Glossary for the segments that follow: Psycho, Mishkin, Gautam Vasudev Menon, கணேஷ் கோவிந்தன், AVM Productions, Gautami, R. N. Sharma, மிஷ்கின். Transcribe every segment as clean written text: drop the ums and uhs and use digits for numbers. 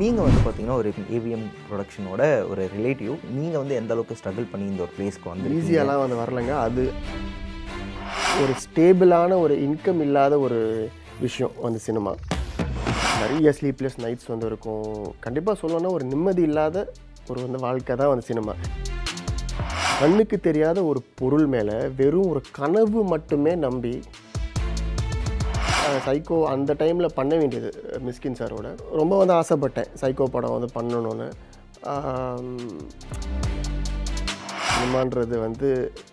நீங்கள் வந்து பார்த்தீங்கன்னா ஒரு ஏவிஎம் ப்ரொடக்ஷனோட ஒரு ரிலேட்டிவ், நீங்கள் வந்து எந்த அளவுக்கு ஸ்ட்ரகிள் பண்ணி இந்த ஒரு பிளேஸ்க்கு வந்து ஈஸியாலாம் வந்து வரலைங்க. அது ஒரு ஸ்டேபிளான ஒரு இன்கம் இல்லாத ஒரு விஷயம் வந்து சினிமா. நிறைய ஸ்லீப்லெஸ் நைட்ஸ் வந்து இருக்கும். கண்டிப்பாக சொல்லணும்னா ஒரு நிம்மதி இல்லாத ஒரு வந்து வாழ்க்கை தான் வந்து சினிமா. கண்ணுக்கு தெரியாத ஒரு பொருள் மேலே வெறும் ஒரு கனவு மட்டுமே நம்பி சைக்கோ அந்த டைமில் பண்ண வேண்டியது மிஷ்கின் சாரோட ரொம்ப வந்து ஆசைப்பட்டேன் சைக்கோ படம் வந்து பண்ணணும்னு. சினிமான்றது வந்து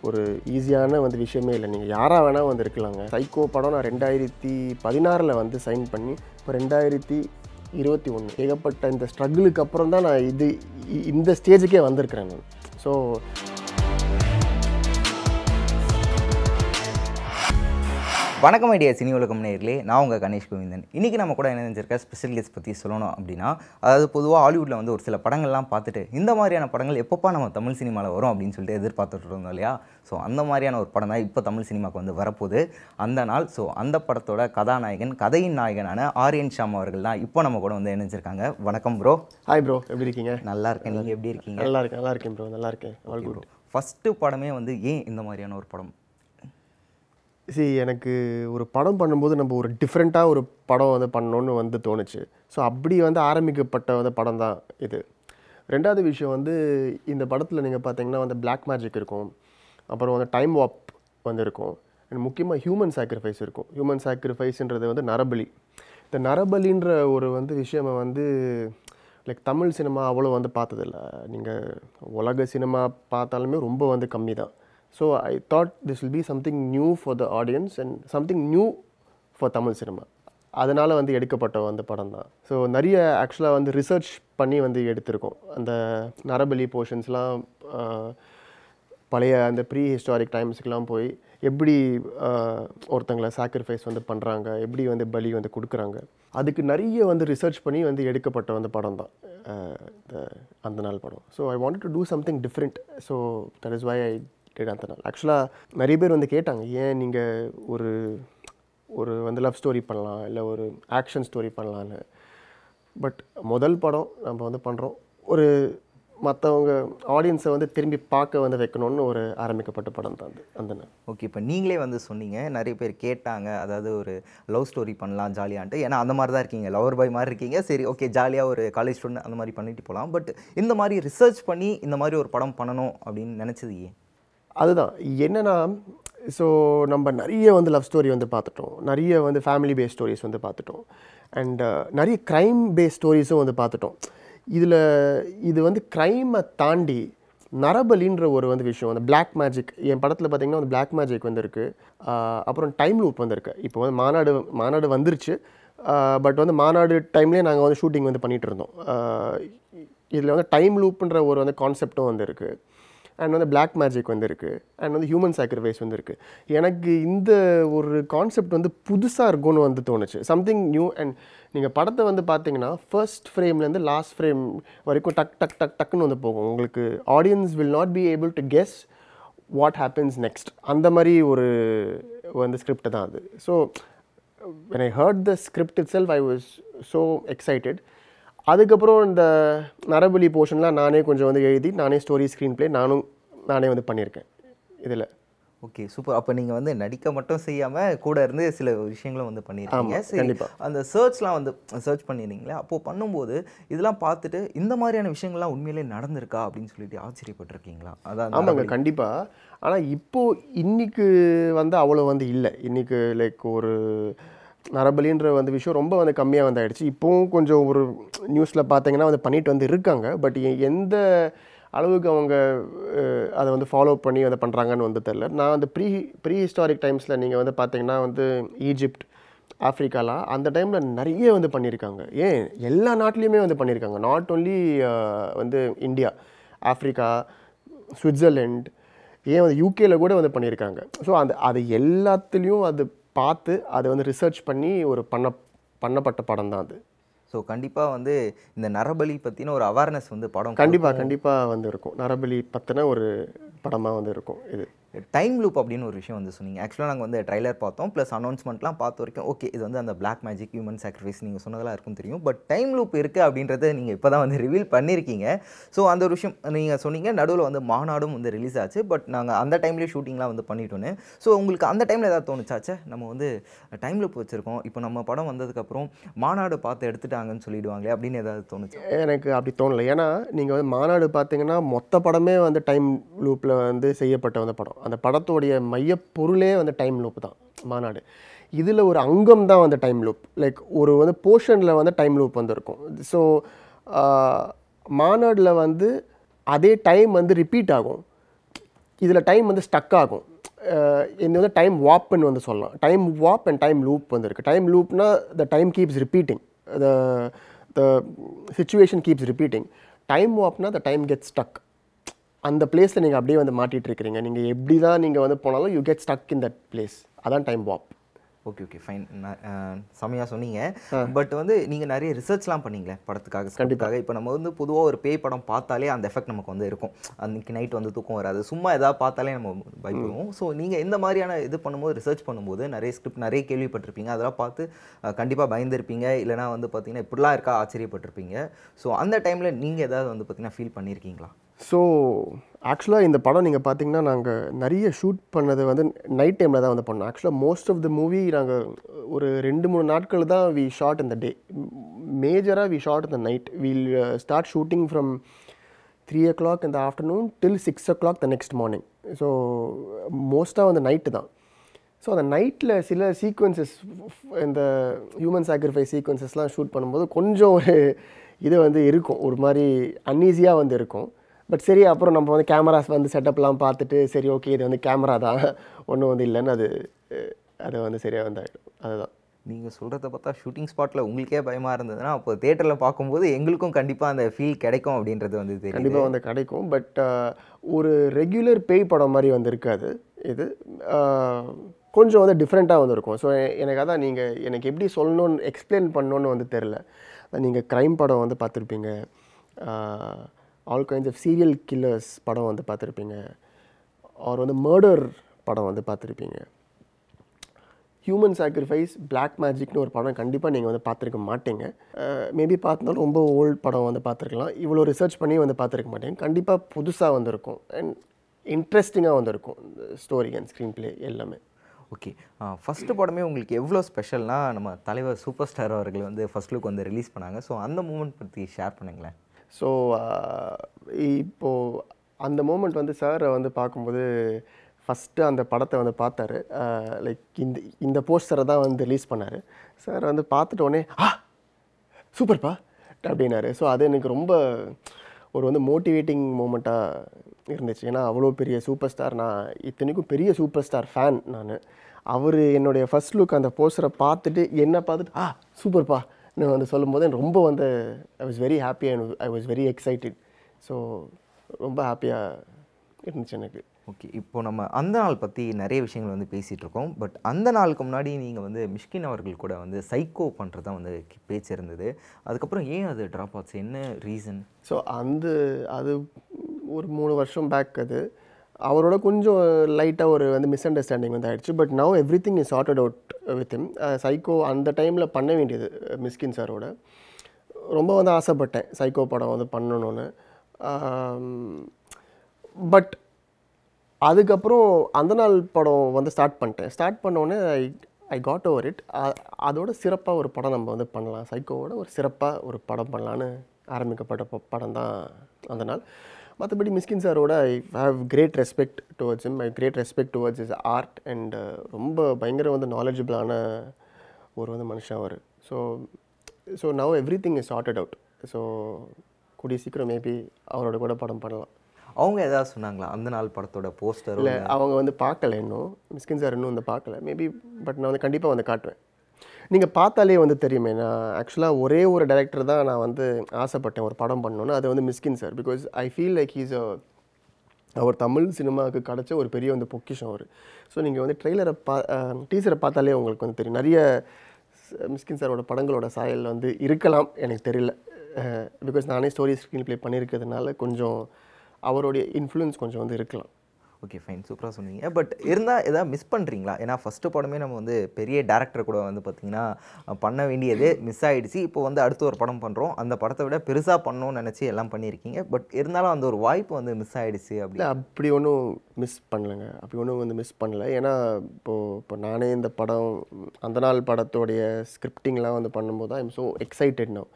ஒரு ஈஸியான வந்து விஷயமே இல்லை, நீங்கள் யாராக வேணால் வந்து இருக்கலாங்க. சைக்கோ படம் நான் 2016 வந்து சைன் பண்ணி இப்போ 2021 ஏகப்பட்ட இந்த ஸ்ட்ரகிளுக்கு அப்புறம் தான் நான் இந்த ஸ்டேஜுக்கே வந்திருக்கிறேன் நான். ஸோ வணக்கம் ஐடியா சினி உலகம் நேயர்களே, நான் உங்கள் கணேஷ் கோவிந்தன். இன்றைக்கி நம்ம கூட என்ன செஞ்சிருக்க ஸ்பெஷல் கெஸ்ட் பற்றி சொல்லணும் அப்படின்னா, அதாவது பொதுவாக ஹாலிவுட்டில் வந்து ஒரு சில படங்கள்லாம் பார்த்துட்டு இந்த மாதிரியான படங்கள் எப்பப்பா நம்ம தமிழ் சினிமாவில் வரும் அப்படின்னு சொல்லிட்டு எதிர்பார்த்துட்டு இருந்தோம் இல்லையா? ஸோ அந்த மாதிரியான ஒரு படம் தான் இப்போ தமிழ் சினிமாவுக்கு வந்து வரப்போகுது அந்த நாள். ஸோ அந்த படத்தோட கதாநாயகன், கதையின் நாயகனான R. N. Sharma அவர்கள் தான் இப்போ நம்ம கூட வந்து இணைஞ்சிருக்காங்க. வணக்கம் ப்ரோ. ஹாய் ப்ரோ, எப்படி இருக்கீங்க? நல்லா இருக்கேன். நீங்கள் எப்படி இருக்கீங்க? நல்லா இருக்கேன் ப்ரோ, நல்லா இருக்கேன். ஃபஸ்ட்டு படமே வந்து ஏன் இந்த மாதிரியான ஒரு படம்? எனக்கு ஒரு படம் பண்ணும்போது நம்ம ஒரு டிஃப்ரெண்ட்டாக ஒரு படம் வந்து பண்ணணுன்னு வந்து தோணுச்சு. ஸோ அப்படி வந்து ஆரம்பிக்கப்பட்ட வந்து படம் தான் இது. ரெண்டாவது விஷயம் வந்து இந்த படத்தில் நீங்கள் பார்த்தீங்கன்னா வந்து பிளாக் மேஜிக் இருக்கும், அப்புறம் வந்து டைம் வாப் வந்து இருக்கும், அண்ட் முக்கியமாக ஹியூமன் சாக்ரிஃபைஸ் இருக்கும். ஹியூமன் சாக்ரிஃபைஸ்ன்றது வந்து நரபலி. இந்த நரபலின்ற ஒரு வந்து விஷயமா வந்து லைக் தமிழ் சினிமா அவ்வளோ வந்து பார்த்ததில்ல. நீங்கள் உலக சினிமா பார்த்தாலுமே ரொம்ப வந்து கம்மி தான். So I thought this will be something new for the audience and something new for Tamil cinema. அதனால் வந்து எடுக்கப்பட்ட அந்த படம் தான். ஸோ நிறைய ஆக்சுவலாக வந்து ரிசர்ச் பண்ணி வந்து எடுத்திருக்கோம். அந்த நரபலி போர்ஷன்ஸ்லாம் பழைய அந்த ப்ரீ ஹிஸ்டாரிக் டைம்ஸுக்கெலாம் போய் எப்படி ஒருத்தங்களை சாக்ரிஃபைஸ் வந்து பண்ணுறாங்க, எப்படி வந்து பலி வந்து கொடுக்குறாங்க, அதுக்கு நிறைய வந்து ரிசர்ச் பண்ணி வந்து எடுக்கப்பட்ட அந்த படம் தான் அந்த நாள் படம். So I want to do something different. So that is why I அந்த நாள். ஆக்சுவலாக நிறைய பேர் வந்து கேட்டாங்க, ஏன் நீங்கள் ஒரு ஒரு வந்து லவ் ஸ்டோரி பண்ணலாம் இல்லை ஒரு ஆக்ஷன் ஸ்டோரி பண்ணலான்னு. பட் முதல் படம் நம்ம வந்து பண்ணுறோம், ஒரு மற்றவங்க ஆடியன்ஸை வந்து திரும்பி பார்க்க வந்து வைக்கணும்னு ஒரு ஆரம்பிக்கப்பட்ட படம் தான் அந்த நாள். ஓகே, இப்போ நீங்களே வந்து சொன்னீங்க நிறைய பேர் கேட்டாங்க, அதாவது ஒரு லவ் ஸ்டோரி பண்ணலாம் ஜாலியான்ட்டு. ஏன்னா அந்த மாதிரி தான் இருக்கீங்க, லவர் பாய் மாதிரி இருக்கீங்க. சரி ஓகே, ஜாலியாக ஒரு காலேஜ் ஸ்டூடெண்ட் அந்த மாதிரி பண்ணிட்டு போகலாம். பட் இந்த மாதிரி ரிசர்ச் பண்ணி இந்த மாதிரி ஒரு படம் பண்ணணும் அப்படின்னு நினச்சது ஏன்? அதுதான் என்னென்னா, ஸோ நம்ம நிறைய வந்து லவ் ஸ்டோரி வந்து பார்த்துட்டோம், நிறைய வந்து ஃபேமிலி பேஸ்ட் ஸ்டோரிஸ் வந்து பார்த்துட்டோம், அண்ட் நிறைய க்ரைம் பேஸ்ட் ஸ்டோரிஸும் வந்து பார்த்துட்டோம். இதில் இது வந்து க்ரைமை தாண்டி நரபலின்ற ஒரு வந்து விஷயம், அந்த பிளாக் மேஜிக். என் படத்தில் பார்த்திங்கன்னா வந்து பிளாக் மேஜிக் வந்து இருக்குது, அப்புறம் டைம் லூப் வந்து இருக்குது. இப்போ வந்து மாநாடு வந்துருச்சு, பட் வந்து மாநாடு டைம்லேயே நாங்கள் வந்து ஷூட்டிங் வந்து பண்ணிகிட்டு இருந்தோம். இதில் வந்து டைம் லூப்புன்ற ஒரு வந்து கான்செப்டும் வந்து இருக்குது, அண்ட் வந்து பிளாக் மேஜிக் வந்துருக்கு, அண்ட் வந்து ஹியூமன் சாக்ரிஃபைஸ் வந்துருக்கு. எனக்கு இந்த ஒரு கான்செப்ட் வந்து புதுசாக இருக்கும்னு வந்து தோணுச்சு, சம்திங் நியூ. அண்ட் நீங்கள் படத்தை வந்து பார்த்தீங்கன்னா ஃபர்ஸ்ட் ஃப்ரேம்லேருந்து லாஸ்ட் ஃப்ரேம் வரைக்கும் டக் டக் டக் டக்குன்னு வந்து போகும். உங்களுக்கு audience will not be able to guess what happens next. அந்த மாதிரி ஒரு வந்து ஸ்கிரிப்ட் தான் அது. So when I heard the script itself, I was so excited. அதுக்கப்புறம் இந்த நரபலி போர்ஷன்லாம் நானே கொஞ்சம் வந்து எழுதி நானே ஸ்டோரி ஸ்க்ரீன் ப்ளே நானே வந்து பண்ணியிருக்கேன் இதில். Okay super. அப்போ நீங்கள் வந்து நடிக்க மட்டும் செய்யாமல் கூட இருந்து சில விஷயங்களும் வந்து பண்ணியிருக்கீங்க. கண்டிப்பாக அந்த சர்ச்லாம் வந்து சர்ச் பண்ணியிருந்தீங்களே, அப்போது பண்ணும்போது இதெல்லாம் பார்த்துட்டு இந்த மாதிரியான விஷயங்கள்லாம் உண்மையிலே நடந்திருக்கா அப்படின்னு சொல்லிட்டு ஆச்சரியப்பட்டிருக்கீங்களா? அதான். ஆமாங்க கண்டிப்பாக. ஆனால் இப்போது இன்றைக்கு வந்து அவ்வளோ வந்து இல்லை. இன்றைக்கு லைக் ஒரு நரபலின்ற வந்து விஷயம் ரொம்ப வந்து கம்மியாக வந்து ஆகிடுச்சு. இப்போவும் கொஞ்சம் ஒரு நியூஸில் பார்த்தீங்கன்னா வந்து பண்ணிட்டு வந்து இருக்காங்க, பட் எந்த அளவுக்கு அவங்க அதை வந்து ஃபாலோ பண்ணி அதை பண்ணுறாங்கன்னு வந்து தெரில. நான் அந்த ப்ரீ ஹிஸ்டாரிக் டைம்ஸில் நீங்கள் வந்து பார்த்தீங்கன்னா வந்து ஈஜிப்ட், ஆஃப்ரிக்காலாம் அந்த டைமில் நிறைய வந்து பண்ணியிருக்காங்க. ஏன் எல்லா நாட்டிலையுமே வந்து பண்ணியிருக்காங்க, நாட் ஓன்லி வந்து இந்தியா, ஆஃப்ரிக்கா, சுவிட்சர்லேண்ட், ஏன் வந்து யூகேயில் கூட வந்து பண்ணியிருக்காங்க. ஸோ அது எல்லாத்துலேயும் அது பார்த்து அதை வந்து ரிசர்ச் பண்ணி ஒரு பண்ணப்பட்ட படம் தான் அது. ஸோ கண்டிப்பாக வந்து இந்த நரபலி பற்றின ஒரு அவேர்னஸ் வந்து படம் கண்டிப்பாக வந்து இருக்கும். நரபலி பற்றின ஒரு படமாக வந்து இருக்கும் இது. டைம் லூப் அப்படின்னு ஒரு விஷயம் வந்து சொன்னீங்க. ஆக்சுவலாக நாங்கள் வந்து ட்ரைலர் பார்த்தோம் ப்ளஸ் அனௌன்ஸ்மெண்ட்லாம் பார்த்த வரைக்கும் ஓகே இது வந்து அந்த பிளாக் மேஜிக் ஹியூமன் சாக்ரிஃபைஸ் நீங்கள் சொன்னதெல்லாம் இருக்கும் தெரியும். பட் டைம் லூப் இருக்குது அப்படின்றத நீங்கள் இப்போ தான் வந்து ரிவீல் பண்ணியிருக்கீங்க. ஸோ அந்த ஒரு விஷயம் நீங்கள் சொன்னீங்க. நடுவில் வந்து மாநாடும் வந்து ரிலீஸ் ஆச்சு. பட் நாங்கள் அந்த டைம்லேயே ஷூட்டிங்லாம் வந்து பண்ணிட்டோன்னு. ஸோ உங்களுக்கு அந்த டைமில் ஏதாவது தோணுச்சாச்சே நம்ம வந்து டைம் லூப் வச்சுருக்கோம், இப்போ நம்ம படம் வந்ததுக்கப்புறம் மாநாடு பார்த்து எடுத்துட்டாங்கன்னு சொல்லிடுவாங்களே அப்படின்னு ஏதாவது தோணுச்சு? எனக்கு அப்படி தோணலை. ஏன்னா நீங்கள் வந்து மாநாடு பார்த்தீங்கன்னா மொத்த படமே வந்து டைம் லூப்பில் வந்து செய்யப்பட்ட வந்து படம். அந்த படத்தோடைய மையப்பொருளே வந்து டைம் லூப் தான் மாநாடு. இதில் ஒரு அங்கம் தான் வந்து டைம் லூப், லைக் ஒரு வந்து போர்ஷனில் வந்து டைம் லூப் வந்து இருக்கும். ஸோ மாநாடில் வந்து அதே டைம் வந்து ரிப்பீட் ஆகும், இதில் டைம் வந்து ஸ்டக் ஆகும். இது வந்து டைம் வாப்னு வந்து சொல்லலாம். Time warp and time loop வந்து இருக்குது. டைம் லூப்னா the time keeps repeating, the situation keeps repeating. Time வாப்னா த டைம் கெட் ஸ்டக். அந்த பிளேஸில் நீங்கள் அப்படியே வந்து மாட்டிகிட்ருக்கிறீங்க. நீங்கள் எப்படி தான் நீங்கள் வந்து போனாலும் you get stuck in that place. அதான் time warp. Okay okay fine. செமையாக சொன்னீங்க. பட் வந்து நீங்கள் நிறைய ரிசர்ச்லாம் பண்ணிங்களேன் படத்துக்காக? கண்டிப்பாக. இப்போ நம்ம வந்து பொதுவாக ஒரு பேய் படம் பார்த்தாலே அந்த எஃபெக்ட் நமக்கு வந்து இருக்கும். அன்றைக்கி நைட் வந்து தூக்கம் வராது, சும்மா எதாவது பார்த்தாலே நம்ம பயப்படுவோம். ஸோ நீங்கள் இந்த மாதிரியான இது பண்ணும்போது ரிசர்ச் பண்ணும்போது நிறைய ஸ்கிரிப்ட் நிறைய கேள்விப்பட்டிருப்பீங்க, அதெல்லாம் பார்த்து கண்டிப்பாக பயந்துருப்பீங்க. இல்லைனா வந்து பார்த்திங்கன்னா இப்படிலாம் இருக்கா ஆச்சரியப்பட்டிருப்பீங்க. ஸோ அந்த டைமில் நீங்கள் எதாவது வந்து பார்த்திங்கன்னா ஃபீல் பண்ணியிருக்கீங்களா? ஸோ ஆக்சுவலாக இந்த படம் நீங்கள் பார்த்தீங்கன்னா நாங்கள் நிறைய ஷூட் பண்ணது வந்து நைட் டைமில் தான் வந்து பண்ணோம். ஆக்சுவலாக மோஸ்ட் ஆஃப் த மூவி நாங்கள் ஒரு 2-3 நாட்கள் தான் வி ஷார்ட் இந்த டே. மேஜராக we shot in the night. We'll start shooting from 3 o'clock in the afternoon till 6 o'clock the next morning. So மோஸ்ட்டாக வந்து நைட்டு தான். ஸோ அந்த நைட்டில் சில சீக்வன்சஸ் இந்த ஹியூமன் சாக்ரிஃபைஸ் சீக்வன்சஸ்லாம் ஷூட் பண்ணும்போது கொஞ்சம் ஒரு இது வந்து இருக்கும், ஒரு மாதிரி அன்ஈஸியாக வந்து இருக்கும். பட் சரி, அப்புறம் நம்ம வந்து கேமராஸ் வந்து செட்டப்லாம் பார்த்துட்டு சரி ஓகே இது வந்து கேமரா தான் ஒன்றும் வந்து இல்லைன்னு அது வந்து சரியாக வந்து ஆகிடும். அதுதான் நீங்கள் சொல்கிறத பார்த்தா ஷூட்டிங் ஸ்பாட்டில் உங்களுக்கே பயமாக இருந்ததுன்னா அப்போ தேட்டரில் பார்க்கும்போது எங்களுக்கும் கண்டிப்பாக அந்த ஃபீல் கிடைக்கும் அப்படின்றது வந்து கண்டிப்பாக வந்து கிடைக்கும். பட் ஒரு ரெகுலர் பேய் படம் மாதிரி வந்து இருக்காது, இது கொஞ்சம் வந்து டிஃப்ரெண்ட்டாக வந்து இருக்கும். ஸோ எனக்கு அதான் நீங்கள் எனக்கு எப்படி சொல்லணும்னு எக்ஸ்பிளைன் பண்ணணுன்னு வந்து தெரில. நீங்கள் க்ரைம் படம் வந்து பார்த்துருப்பீங்க, all kinds of serial killers படம் வந்து பார்த்துருப்பீங்க, அவர் வந்து மர்டர் படம் வந்து பார்த்துருப்பீங்க. ஹியூமன் சாக்ரிஃபைஸ் பிளாக் மேஜிக்னு ஒரு படம் கண்டிப்பாக நீங்கள் வந்து பார்த்துருக்க மாட்டீங்க. மேபி பார்த்தாலும் ரொம்ப ஓல்டு படம் வந்து பார்த்துருக்கலாம், இவ்வளோ ரிசர்ச் பண்ணி வந்து பார்த்துருக்க மாட்டேங்க. கண்டிப்பாக புதுசாக வந்திருக்கும் அண்ட் இன்ட்ரெஸ்டிங்காக வந்திருக்கும் ஸ்டோரி அண்ட் ஸ்க்ரீன் பிளே எல்லாமே. ஓகே, ஃபஸ்ட்டு படமே உங்களுக்கு எவ்வளோ ஸ்பெஷல்னால் நம்ம தலைவர் சூப்பர் ஸ்டார் அவர்கள் வந்து ஃபஸ்ட் லுக் வந்து ரிலீஸ் பண்ணாங்க. ஸோ அந்த மூமெண்ட் பற்றி ஷேர் பண்ணுங்களேன். ஸோ இப்போது அந்த மூமெண்ட் வந்து சாரை வந்து பார்க்கும்போது ஃபஸ்ட்டு அந்த படத்தை வந்து பார்த்தாரு. லைக் இந்த போஸ்டரை தான் வந்து ரிலீஸ் பண்ணார் சார். வந்து பார்த்துட்டோடனே ஆ சூப்பர்ப்பா அப்படின்னாரு. ஸோ அது எனக்கு ரொம்ப ஒரு வந்து மோட்டிவேட்டிங் மூமெண்ட்டாக இருந்துச்சு. ஏன்னா அவ்வளோ பெரிய சூப்பர் ஸ்டார், நான் இத்தனைக்கும் பெரிய சூப்பர் ஸ்டார் ஃபேன் நான். அவர் என்னுடைய ஃபஸ்ட் லுக் அந்த போஸ்டரை பார்த்துட்டு என்னை பார்த்துட்டு ஆ சூப்பர்ப்பா நான் வந்து சொல்லும்போது எனக்கு ரொம்ப வந்து I was very happy and I was very excited. So ரொம்ப ஹாப்பியாக இருந்துச்சு எனக்கு. ஓகே, இப்போ நம்ம அந்த நாள் பற்றி நிறைய விஷயங்கள் வந்து பேசிகிட்ருக்கோம். பட் அந்த நாளுக்கு முன்னாடி நீங்கள் வந்து மிஷ்கின் அவர்கள் கூட வந்து சைக்கோ பண்ணுறது தான் வந்து பேச்சு இருந்தது. அதுக்கப்புறம் ஏன் அது ட்ராப் ஆச்சு, என்ன ரீசன்? ஸோ அது ஒரு 3 வருஷம் பேக். அது அவரோட கொஞ்சம் லைட்டாக ஒரு வந்து மிஸ் அண்டர்ஸ்டாண்டிங் வந்து ஆகிடுச்சு. But now everything is sorted out with him. Psycho அந்த டைமில் பண்ண வேண்டியது மிஷ்கின் சாரோட ரொம்ப வந்து ஆசைப்பட்டேன் சைக்கோ படம் வந்து பண்ணணும்னு. பட் அதுக்கப்புறம் அந்த நாள் படம் வந்து ஸ்டார்ட் பண்ணிட்டேன். ஸ்டார்ட் பண்ணோன்னே ஐ காட் ஓவர் இட். அதோட சிறப்பாக ஒரு படம் நம்ம வந்து பண்ணலாம், சைக்கோவோட ஒரு சிறப்பாக ஒரு படம் பண்ணலான்னு ஆரம்பிக்கப்பட்ட படம் தான் அந்த நாள். மற்றபடி மிஷ்கின் சாரோட I have great respect towards him, I great respect towards is art and ரொம்ப பயங்கர வந்து நாலேஜபிளான ஒரு வந்து மனுஷன் அவர். So now everything is sorted out. So கூடிய சீக்கிரம் மேபி அவரோட கூட படம் பண்ணலாம். அவங்க எதாவது சொன்னாங்களா அந்த நாள் படத்தோட போஸ்டர்? இல்லை, அவங்க வந்து பார்க்கல இன்னும், மிஷ்கின் சார் இன்னும் வந்து பார்க்கல மேபி. பட் நான் வந்து கண்டிப்பாக வந்து காட்டுவேன். நீங்கள் பார்த்தாலே வந்து தெரியுமே, நான் ஆக்சுவலாக ஒரே ஒரு டைரக்டர் தான் நான் வந்து ஆசைப்பட்டேன் ஒரு படம் பண்ணணுன்னு, அது வந்து மிஷ்கின் sir. Because I feel like he's அவர் தமிழ் சினிமாவுக்கு கிடச்ச ஒரு பெரிய வந்து பொக்கிஷம் அவர். ஸோ நீங்கள் வந்து ட்ரெய்லரை டீசரை பார்த்தாலே உங்களுக்கு வந்து தெரியும். நிறைய மிஷ்கின் சாரோட படங்களோட சாயல் வந்து இருக்கலாம், எனக்கு தெரியல. பிகாஸ் நானே ஸ்டோரி ஸ்க்ரீன் ப்ளே பண்ணியிருக்கிறதுனால கொஞ்சம் அவருடைய இன்ஃப்ளூயன்ஸ் கொஞ்சம் வந்து இருக்கலாம். ஓகே ஃபைன், சூப்பராக சொன்னீங்க. பட் இருந்தால் எதாவது மிஸ் பண்ணுறீங்களா? ஏன்னா ஃபஸ்ட்டு படமே நம்ம வந்து பெரிய டேரக்டர் கூட வந்து பார்த்திங்கன்னா பண்ண வேண்டியது மிஸ் ஆகிடுச்சு. இப்போ வந்து அடுத்து ஒரு படம் பண்ணுறோம், அந்த படத்தை விட பெருசாக பண்ணணும்னு நினச்சி எல்லாம் பண்ணியிருக்கீங்க. பட் இருந்தாலும் அந்த ஒரு வாய்ப்பு வந்து மிஸ் ஆகிடுச்சு. அப்படி ஒன்றும் மிஸ் பண்ணலைங்க, அப்படி ஒன்றும் வந்து மிஸ் பண்ணலை. ஏன்னா இப்போ நானே இந்த படம் அந்த நாள் படத்தோடைய ஸ்கிரிப்டிங்லாம் வந்து பண்ணும்போது I am so excited now.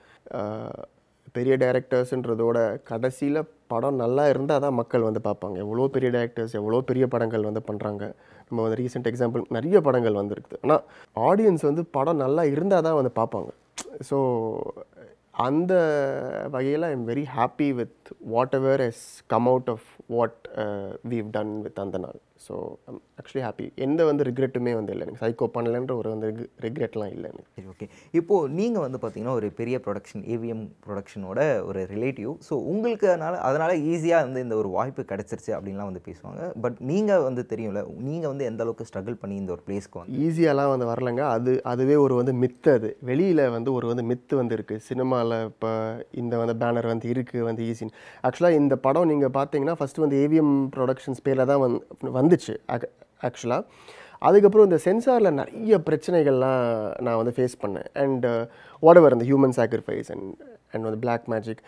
பெரிய டேரக்டர்ஸுன்றதோட கடைசியில் படம் நல்லா இருந்தால் தான் மக்கள் வந்து பார்ப்பாங்க. எவ்வளோ பெரிய டேரக்டர்ஸ், எவ்வளோ பெரிய படங்கள் வந்து பண்ணுறாங்க. நம்ம வந்து ரீசெண்ட் எக்ஸாம்பிள் நிறைய படங்கள் வந்துருக்குது. ஆனால் ஆடியன்ஸ் வந்து படம் நல்லா இருந்தால் தான் வந்து பார்ப்பாங்க. ஸோ அந்த வகையில் I am very happy with whatever has come out of what we've done with அந்த நாள். So I'm actually happy. எந்த வந்து ரிக்ரெட்டுமே வந்து இல்லை எனக்கு. சைக்கோ பண்ணலன்ற ஒரு வந்து ரிக்ரெட்லாம் இல்லை எனக்கு. ஓகே, இப்போது நீங்கள் வந்து பார்த்திங்கன்னா ஒரு பெரிய ப்ரொடக்ஷன், ஏவிஎம் ப்ரொடக்ஷனோட ஒரு ரிலேட்டிவ். ஸோ உங்களுக்கு அதனால் ஈஸியாக வந்து இந்த ஒரு வாய்ப்பு கிடச்சிருச்சு அப்படின்லாம் வந்து பேசுவாங்க. பட் நீங்கள் வந்து தெரியும்ல, நீங்கள் வந்து எந்த அளவுக்கு ஸ்ட்ரகிள் பண்ணி இந்த ஒரு பிளேஸ்க்கு வந்து ஈஸியாலாம் வந்து வரலங்க. அதுவே ஒரு வந்து மித்து. அது வெளியில் வந்து ஒரு வந்து மித்து வந்து இருக்குது சினிமாவில். இப்போ இந்த வந்து பேனர் வந்து இருக்குது வந்து ஈஸின்னு. ஆக்சுவலாக இந்த படம் நீங்கள் பார்த்தீங்கன்னா ஃபஸ்ட்டு வந்து ஏவிஎம் ப்ரொடக்ஷன்ஸ் பேரில் தான் வந்துச்சு ஆக்சுவலாக. அதுக்கப்புறம் இந்த சென்சாரில் நிறைய பிரச்சனைகள்லாம் நான் வந்து ஃபேஸ் பண்ணேன். அண்ட் வாட் எவர் இந்த ஹியூமன் சாக்ரிஃபைஸ் அண்ட் வந்து பிளாக் மேஜிக்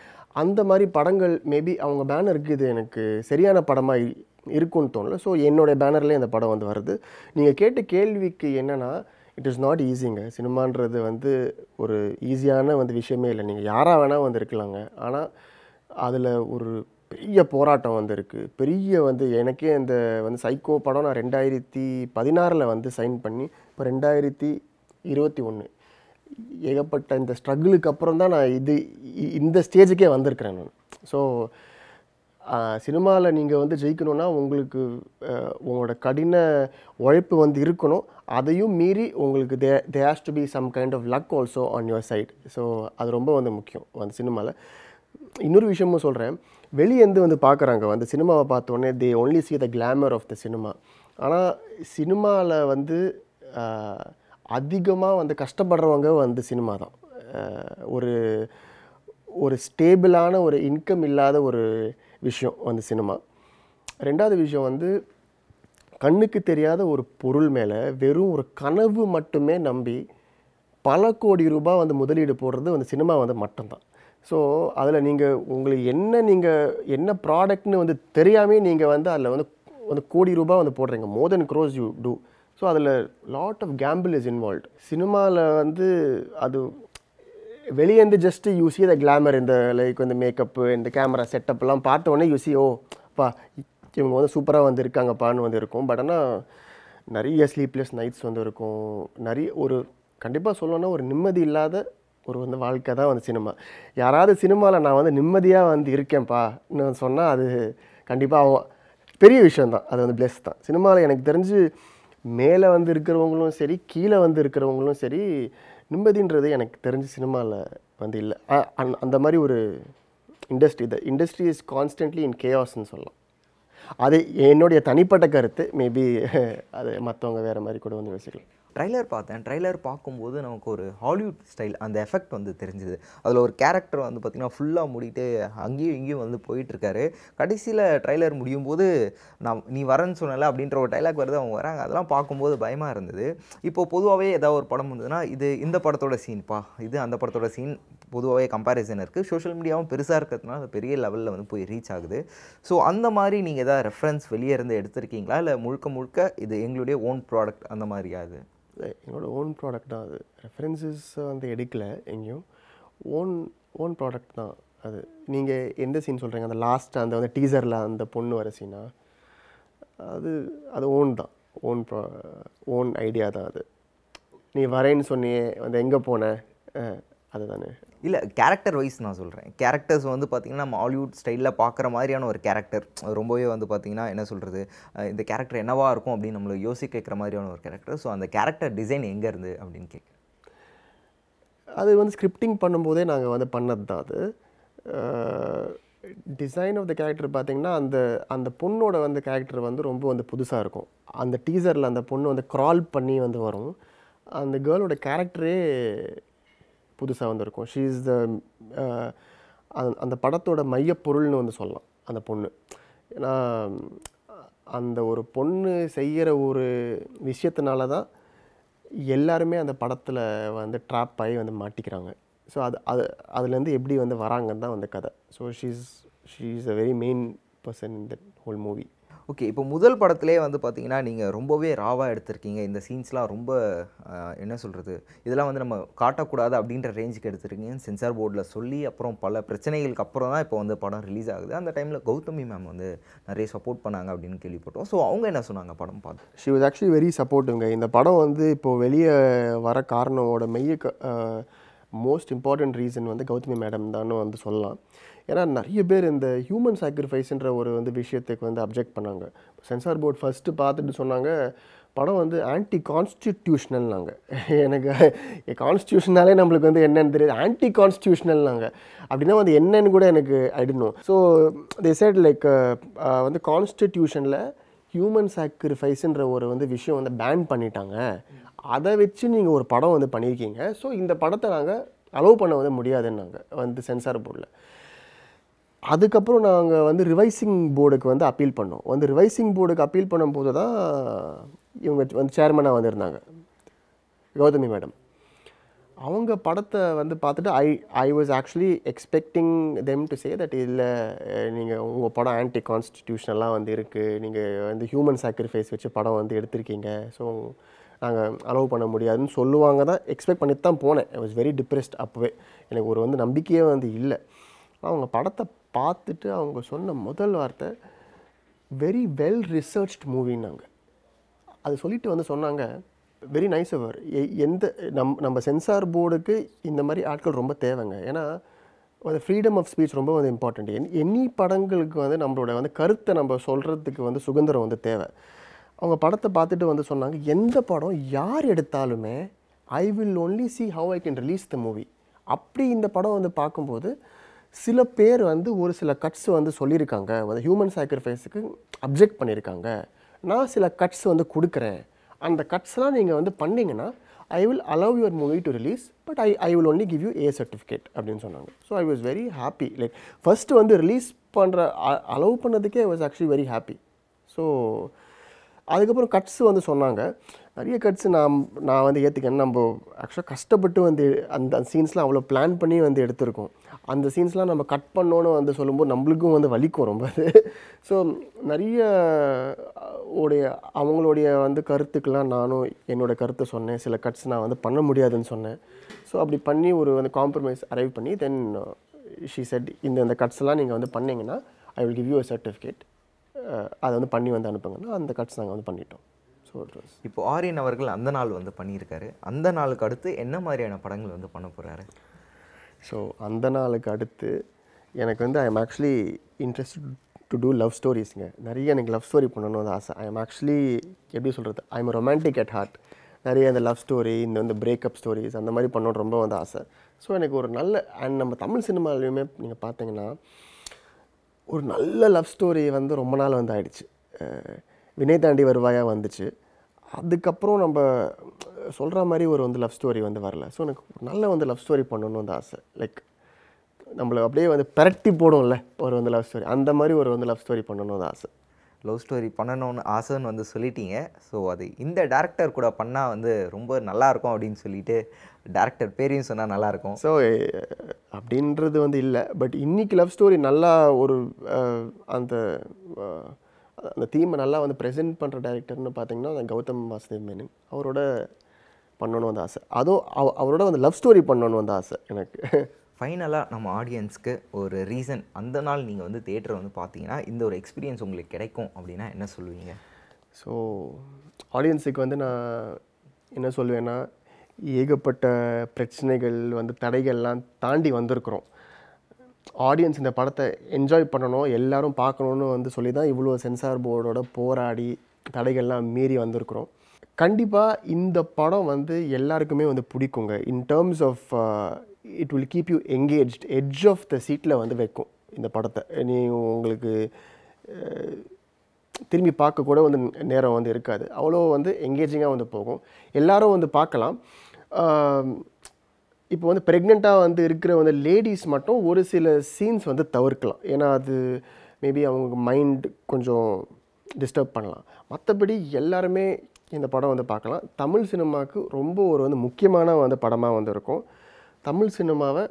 அந்த மாதிரி படங்கள் மேபி அவங்க பேனருக்கு இது எனக்கு சரியான படமாக இருக்குன்னு தோணலை. ஸோ என்னுடைய பேனர்லேயே இந்த படம் வந்து வருது. நீங்கள் கேட்ட கேள்விக்கு என்னென்னா, இட் இஸ் நாட் ஈஸிங்க. சினிமான்றது வந்து ஒரு ஈஸியான வந்து விஷயமே இல்லை. நீங்கள் யாராக வேணால் வந்து இருக்கலாங்க. ஆனால் அதில் ஒரு பெரிய போராட்டம் வந்து இருக்குது. பெரிய வந்து எனக்கே இந்த வந்து சைக்கோ படம் நான் 2016 வந்து சைன் பண்ணி இப்போ 2021 ஏகப்பட்ட இந்த ஸ்ட்ரகிளுக்கு அப்புறம் தான் நான் இந்த ஸ்டேஜுக்கே வந்திருக்கிறேன் நான். ஸோ சினிமாவில் நீங்கள் வந்து ஜெயிக்கணுன்னா உங்களுக்கு உங்களோட கடின உழைப்பு வந்து இருக்கணும். அதையும் மீறி உங்களுக்கு there has to be some kind of luck also on your side. So அது ரொம்ப வந்து முக்கியம் வந்து சினிமாவில். இன்னொரு விஷயமும் சொல்கிறேன், வெளியேந்து வந்து பார்க்குறாங்க வந்து சினிமாவை பார்த்தோன்னே they only see the glamour of the cinema. ஆனால் சினிமாவில் வந்து அதிகமாக வந்து கஷ்டப்படுறவங்க வந்து சினிமா தான். ஒரு ஒரு ஸ்டேபிளான ஒரு இன்கம் இல்லாத ஒரு விஷயம் வந்து சினிமா. ரெண்டாவது விஷயம் வந்து கண்ணுக்கு தெரியாத ஒரு பொருள் மேலே வெறும் ஒரு கனவு மட்டுமே நம்பி பல கோடி ரூபாய் வந்து முதலீடு போடுறது வந்து சினிமா வந்து மட்டும்தான். ஸோ அதில் நீங்கள் உங்களுக்கு என்ன ப்ராடக்ட்னு வந்து தெரியாமே நீங்கள் வந்து அதில் வந்து வந்து கோடி ரூபாய் வந்து போடுறீங்க. More then gross you do. So அதில் lot of gamble is involved சினிமாவில். வந்து அது வெளியேந்து just you see the glamour, இந்த லைக் வந்து மேக்கப்பு, இந்த கேமரா செட்டப்லாம் பார்த்தோன்னே யூ see, ஓ பா இவங்க வந்து சூப்பராக வந்து இருக்காங்கப்பான்னு வந்து இருக்கும். பட் ஆனால் நிறைய ஸ்லீப்லெஸ் நைட்ஸ் வந்து இருக்கும். நிறைய ஒரு கண்டிப்பாக சொல்லணும்னா ஒரு நிம்மதி இல்லாத ஒரு வந்து வாழ்க்கை தான் வந்து சினிமா. யாராவது சினிமாவில் நான் வந்து நிம்மதியாக வந்து இருக்கேன்ப்பான்னு சொன்னால் அது கண்டிப்பாக பெரிய விஷயந்தான். அது வந்து பிளஸ் தான். சினிமாவில் எனக்கு தெரிஞ்சு மேலே வந்து இருக்கிறவங்களும் சரி, கீழே வந்து இருக்கிறவங்களும் சரி, நிம்மதின்றது எனக்கு தெரிஞ்சு சினிமாவில் வந்து இல்லை. அந்த மாதிரி ஒரு இண்டஸ்ட்ரி தான். இண்டஸ்ட்ரி இஸ் கான்ஸ்டன்ட்லி இன் கேயாஸ்ன்னு சொல்லலாம். அது என்னுடைய தனிப்பட்ட கருத்து. மேபி அது மற்றவங்க வேறு மாதிரி கூட வந்து யோசிக்கலாம். ட்ரைலர் பார்த்தேன். ட்ரைலர் பார்க்கும்போது நமக்கு ஒரு ஹாலிவுட் ஸ்டைல் அந்த எஃபெக்ட் வந்து தெரிஞ்சுது. அதில் ஒரு கேரக்டர் வந்து பார்த்திங்கன்னா ஃபுல்லாக மூடிட்டு அங்கேயும் இங்கேயும் வந்து போயிட்டுருக்காரு. கடைசியில் ட்ரைலர் முடியும் போது நீ வரேன்னு சொன்னல அப்படின்ற ஒரு டைலாக் வருது, அவங்க வராங்க. அதெல்லாம் பார்க்கும்போது பயமாக இருந்தது. இப்போது பொதுவாகவே ஏதாவது ஒரு படம் வந்ததுன்னா இது இந்த படத்தோட சீன்ப்பா, இது அந்த படத்தோட சீன், பொதுவாகவே கம்பேரிசன் இருக்குது. சோஷியல் மீடியாவும் பெருசாக இருக்கிறதுனால அது பெரிய லெவலில் வந்து போய் ரீச் ஆகுது. ஸோ அந்த மாதிரி நீங்கள் எதாவது ரெஃபரன்ஸ் வெளியே இருந்து எடுத்திருக்கீங்களா, இல்லை முழுக்க முழுக்க இது எங்களுடைய ஓன் ப்ராடக்ட் அந்த மாதிரியா? அது என்னோடய ஓன் ப்ராடக்ட் தான். அது ரெஃபரன்சஸ் வந்து எடுக்கலை எங்கேயும். ஓன் ப்ராடக்ட் தான் அது. நீங்கள் எந்த சீன் சொல்கிறீங்க? அந்த லாஸ்ட்டு அந்த வந்து டீசரில் அந்த பொண்ணு வர சீனா? அது ஓன் தான். ஓன் ஐடியா தான் அது. நீ வரேன்னு சொன்னியே வந்து எங்கே போன அதுதானே? இல்லை, கேரக்டர் வைஸ் நான் சொல்கிறேன். கேரக்டர்ஸ் வந்து பார்த்திங்கன்னா நம்ம ஹாலிவுட் ஸ்டைலில் பார்க்குற மாதிரியான ஒரு கேரக்டர், ரொம்பவே வந்து பார்த்திங்கன்னா என்ன சொல்கிறது, இந்த கேரக்டர் என்னவாக இருக்கும் அப்படின்னு நம்மளை யோசிக்க வைக்கிற மாதிரியான ஒரு கேரக்டர். ஸோ அந்த கேரக்டர் டிசைன் எங்கே இருந்து அப்படின்னு கேட்குறேன். அது வந்து ஸ்கிரிப்டிங் பண்ணும்போதே நாங்கள் வந்து பண்ணது தான். அது டிசைன் ஆஃப் த கேரக்டர் பார்த்திங்கன்னா அந்த பொண்ணோட வந்து கேரக்டர் வந்து ரொம்ப வந்து புதுசாக இருக்கும். அந்த டீசரில் அந்த பொண்ணு வந்து க்ரால் பண்ணி வந்து வரும். அந்த கேர்ளோட கேரக்டரே புதுசாக வந்திருக்கும். ஷீ இஸ் அந்த படத்தோட மையப்பொருள்னு வந்து சொல்லலாம் அந்த பொண்ணு. ஏன்னா அந்த ஒரு பொண்ணு செய்கிற ஒரு விஷயத்தினால தான் எல்லாருமே அந்த படத்தில் வந்து ட்ராப் ஆகி வந்து மாட்டிக்கிறாங்க. ஸோ அதுலேருந்து எப்படி வந்து வராங்கன்னு தான் அந்த கதை. So she is a very main person in that whole movie. Okay, இப்போ முதல் படத்துலேயே வந்து பார்த்தீங்கன்னா நீங்கள் ரொம்பவே ராவாக எடுத்திருக்கீங்க. இந்த சீன்ஸ்லாம் ரொம்ப என்ன சொல்கிறது, இதெல்லாம் வந்து நம்ம காட்டக்கூடாது அப்படின்ற ரேஞ்சுக்கு எடுத்துருக்கீங்கன்னு சென்சார் போர்டில் சொல்லி அப்புறம் பல பிரச்சனைகளுக்கு அப்புறம் தான் இப்போ வந்து படம் ரிலீஸ் ஆகுது. அந்த டைமில் கௌதமி மேம் வந்து நிறைய சப்போர்ட் பண்ணாங்க அப்படின்னு கேள்விப்பட்டோம். ஸோ அவங்க என்ன சொன்னாங்க படம் பார்த்து? ஷி வாஸ் ஆக்சுவலி வெரி சப்போர்ட்டுங்க. இந்த படம் வந்து இப்போது வெளியே வர காரணமோட மோஸ்ட் இம்பார்ட்டண்ட் ரீசன் வந்து கௌதமி மேடம் தான் வந்து சொல்லலாம். ஏன்னா நிறைய பேர் இந்த ஹியூமன் சாக்ரிஃபைஸ்ன்ற ஒரு வந்து விஷயத்துக்கு வந்து அப்ஜெக்ட் பண்ணாங்க. சென்சார் போர்டு ஃபஸ்ட்டு பார்த்துட்டு சொன்னாங்க படம் வந்து ஆன்டி கான்ஸ்டிடியூஷனல்னாங்க. எனக்கு கான்ஸ்டியூஷனாலே நம்மளுக்கு வந்து என்னென்னு தெரியாது, ஆன்டி கான்ஸ்டியூஷனல்னாங்க. அப்படின்னா வந்து என்னன்னு கூட எனக்கு ஐடனும். ஸோ தே செட் லைக் வந்து கான்ஸ்டிடியூஷனில் ஹியூமன் சாக்ரிஃபைஸுன்ற ஒரு வந்து விஷயம் வந்து பேன் பண்ணிட்டாங்க, அதை வச்சு நீங்கள் ஒரு படம் வந்து பண்ணியிருக்கீங்க. ஸோ இந்த படத்தை நாங்கள் அலோவ் பண்ண வந்து முடியாதுன்னாங்க வந்து சென்சார் போர்டில். அதுக்கப்புறம் நாங்கள் வந்து ரிவைசிங் போர்டுக்கு வந்து அப்பீல் பண்ணோம். வந்து ரிவைசிங் போர்டுக்கு அப்பீல் பண்ணும்போது தான் இவங்க வந்து சேர்மனாக வந்திருந்தாங்க கௌதமி மேடம். அவங்க படத்தை வந்து பார்த்துட்டு I was actually expecting them to say that இல்லை, நீங்கள் உங்கள் படம் ஆன்டி கான்ஸ்டிடியூஷனெலாம் வந்து இருக்குது, நீங்கள் வந்து ஹியூமன் சாக்ரிஃபைஸ் வச்சு படம் வந்து எடுத்திருக்கீங்க, ஸோ நாங்கள் அலோவ் பண்ண முடியாதுன்னு சொல்லுவாங்க தான் எக்ஸ்பெக்ட் பண்ணிட்டு தான் போனேன். I was very depressed. அப்போவே எனக்கு ஒரு வந்து நம்பிக்கையே வந்து இல்லை. அவங்க படத்தை பார்த்துட்டு அவங்க சொன்ன முதல் வார்த்தை வெரி வெல் ரிசர்ச்ட் மூவின்னாங்க. அது சொல்லிவிட்டு வந்து சொன்னாங்க வெரி நைஸ் அவர். எந்த நம்ம சென்சார் போர்டுக்கு இந்த மாதிரி ஆட்கள் ரொம்ப தேவைங்க. ஏன்னா அந்த ஃப்ரீடம் ஆஃப் ஸ்பீச் ரொம்ப வந்து இம்பார்ட்டண்ட். எனி படங்களுக்கு வந்து நம்மளோட வந்து கருத்தை நம்ம சொல்கிறதுக்கு வந்து சுதந்திரம் வந்து தேவை. அவங்க படத்தை பார்த்துட்டு வந்து சொன்னாங்க எந்த படம் யார் எடுத்தாலுமே I will only see how I can release the movie. அப்படி இந்த படம் வந்து பார்க்கும்போது சில பேர் வந்து ஒரு சில கட்ஸ் வந்து சொல்லியிருக்காங்க, வந்து ஹியூமன் சாக்ரிஃபைஸுக்கு அப்ஜெக்ட் பண்ணியிருக்காங்க, நான் சில கட்ஸ் வந்து கொடுக்குறேன், அந்த கட்ஸ்லாம் நீங்கள் வந்து பண்ணிங்கன்னா I will allow your movie to release, but I will only give you A certificate அப்படின்னு சொன்னாங்க. So I was very happy. Like first வந்து ரிலீஸ் பண்ணுற அலோவ் பண்ணதுக்கே I was actually very happy. So அதுக்கப்புறம் கட்ஸ் வந்து சொன்னாங்க நிறைய cuts நான் வந்து ஏற்றுக்கேன். நம்ம ஆக்சுவலாக கஷ்டப்பட்டு வந்து அந்த சீன்ஸ்லாம் அவ்வளோ பிளான் பண்ணி வந்து எடுத்திருக்கோம். அந்த சீன்ஸ்லாம் நம்ம கட் பண்ணோன்னு வந்து சொல்லும்போது நம்மளுக்கும் வந்து வலிக்கும் ரொம்ப. ஸோ நிறைய அவங்களுடைய வந்து கருத்துக்கெலாம் நானும் என்னோடய கருத்தை சொன்னேன். சில கட்ஸ் நான் வந்து பண்ண முடியாதுன்னு சொன்னேன். ஸோ அப்படி பண்ணி ஒரு வந்து காம்ப்ரமைஸ் அரைவ் பண்ணி தென் ஷீ செட் இந்த கட்ஸ்லாம் நீங்கள் வந்து பண்ணிங்கன்னா I will give you a certificate, அதை வந்து பண்ணி வந்து அனுப்புங்கன்னா அந்த கட்ஸ் நாங்கள் வந்து பண்ணிட்டோம். ஸோ இப்போ ஆரியன் அவர்கள் அந்த நாள் வந்து பண்ணியிருக்காரு. அந்த நாளுக்கு அடுத்து என்ன மாதிரியான படங்கள் வந்து பண்ண போகிறாரு? ஸோ அந்த நாளுக்கு அடுத்து எனக்கு வந்து I am actually interest to do love ஸ்டோரிஸுங்க. நிறைய எனக்கு லவ் ஸ்டோரி பண்ணணும்னு ஆசை. ஐ எம் ஆக்சுவலி எப்படி சொல்கிறது, I am romantic at heart. நிறைய அந்த லவ் ஸ்டோரி இந்த வந்து பிரேக்கப் ஸ்டோரிஸ் அந்த மாதிரி பண்ணணும்னு ரொம்ப வந்து ஆசை. ஸோ எனக்கு ஒரு நல்ல அண்ட் நம்ம தமிழ் சினிமாலையுமே நீங்கள் பார்த்தீங்கன்னா ஒரு நல்ல லவ் ஸ்டோரி வந்து ரொம்ப நாள் வந்து ஆயிடுச்சு. வினய் தாண்டி வருவாயாக வந்துச்சு. அதுக்கப்புறம் நம்ம சொல்கிற மாதிரி ஒரு வந்து லவ் ஸ்டோரி வந்து வரல. ஸோ எனக்கு நல்ல வந்து லவ் ஸ்டோரி பண்ணணும்னு வந்து ஆசை. லைக் நம்மளை அப்படியே வந்து பரட்டி போடும்ல ஒரு வந்து லவ் ஸ்டோரி, அந்த மாதிரி ஒரு வந்து லவ் ஸ்டோரி பண்ணணும்னு ஆசை. லவ் ஸ்டோரி பண்ணணும்னு ஆசைன்னு வந்து சொல்லிட்டீங்க. ஸோ அது இந்த டேரக்டர் கூட பண்ணால் வந்து ரொம்ப நல்லாயிருக்கும் அப்படின்னு சொல்லிட்டு டேரக்டர் பேரையும் சொன்னால் நல்லாயிருக்கும். ஸோ அப்படின்றது வந்து இல்லை. பட் இன்றைக்கி லவ் ஸ்டோரி நல்லா ஒரு அந்த தீமை நல்லா வந்து ப்ரெசென்ட் பண்ணுற டேரக்டர்னு பார்த்திங்கன்னா அந்த கௌதம் வாசுதேவ் மேனன் அவரோட பண்ணணும் வந்து ஆசை. அதுவும் அவரோட வந்து லவ் ஸ்டோரி பண்ணணும்னு வந்து ஆசை எனக்கு. ஃபைனலாக நம்ம ஆடியன்ஸ்க்கு ஒரு ரீசன் அந்த நாள் நீங்கள் வந்து தியேட்டரை வந்து பார்த்தீங்கன்னா இந்த ஒரு எக்ஸ்பீரியன்ஸ் உங்களுக்கு கிடைக்கும் அப்படின்னா என்ன சொல்லுவீங்க? ஸோ ஆடியன்ஸுக்கு வந்து நான் என்ன சொல்லுவேன்னா, ஏகப்பட்ட பிரச்சனைகள் வந்து தடைகள்லாம் தாண்டி வந்திருக்கிறோம். ஆடியன்ஸ் இந்த படத்தை என்ஜாய் பண்ணணும், எல்லோரும் பார்க்கணுன்னு வந்து சொல்லி தான் இவ்வளோ சென்சார் போர்டோட போராடி தடைகள்லாம் மீறி வந்திருக்கிறோம். கண்டிப்பாக இந்த படம் வந்து எல்லாருக்குமே வந்து பிடிக்குங்க. In terms of it will keep you engaged, edge of the சீட்டில் வந்து வைக்கும் இந்த படத்தை. உங்களுக்கு திரும்பி பார்க்கக்கூட வந்து நேரம் வந்து இருக்காது, அவ்வளோ வந்து எங்கேஜிங்காக வந்து போகும். எல்லோரும் வந்து பார்க்கலாம். இப்போ வந்து ப்ரெக்னெண்ட்டாக வந்து இருக்கிற வந்து லேடிஸ் மட்டும் ஒரு சில சீன்ஸ் வந்து தவிர்க்கலாம். ஏன்னா அது மேபி அவங்க மைண்ட் கொஞ்சம் டிஸ்டர்ப் பண்ணலாம். மற்றபடி எல்லாருமே இந்த படம் வந்து பார்க்கலாம். தமிழ் சினிமாவுக்கு ரொம்ப ஒரு வந்து முக்கியமான வந்து படமாக வந்து இருக்கும். தமிழ் சினிமாவை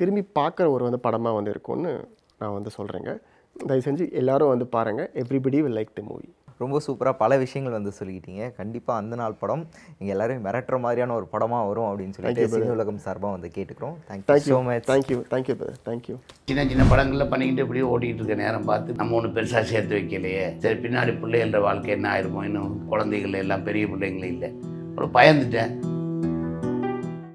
திரும்பி பார்க்குற ஒரு வந்து படமாக வந்து இருக்கும்னு நான் வந்து சொல்கிறேங்க. தயவு செஞ்சு எல்லோரும் வந்து பாருங்கள். Everybody will like the movie. ரொம்ப சூப்பராக பல விஷயங்கள் வந்து சொல்லிக்கிட்டீங்க. கண்டிப்பாக அந்த நாள் படம் நீங்கள் எல்லோரும் மிரட்டுற மாதிரியான ஒரு படமாக வரும் அப்படின்னு சொல்லிட்டு சினி உலகம் சார்பாக வந்து கேட்டுக்கிறோம். Thank you so much. Thank you thank you thank you. சின்ன சின்ன படங்களில் பண்ணிக்கிட்டு இப்படியே ஓட்டிகிட்டு இருக்க நேரம் பார்த்து நம்ம ஒன்று பெருசாக சேர்த்து வைக்கலையே, சரி பின்னாடி பிள்ளைகள வாழ்க்கை என்ன ஆயிருமோ, இன்னும் குழந்தைகள் எல்லாம் பெரிய பிள்ளைங்களே இல்லை, ஒரு பயந்துட்டேன்.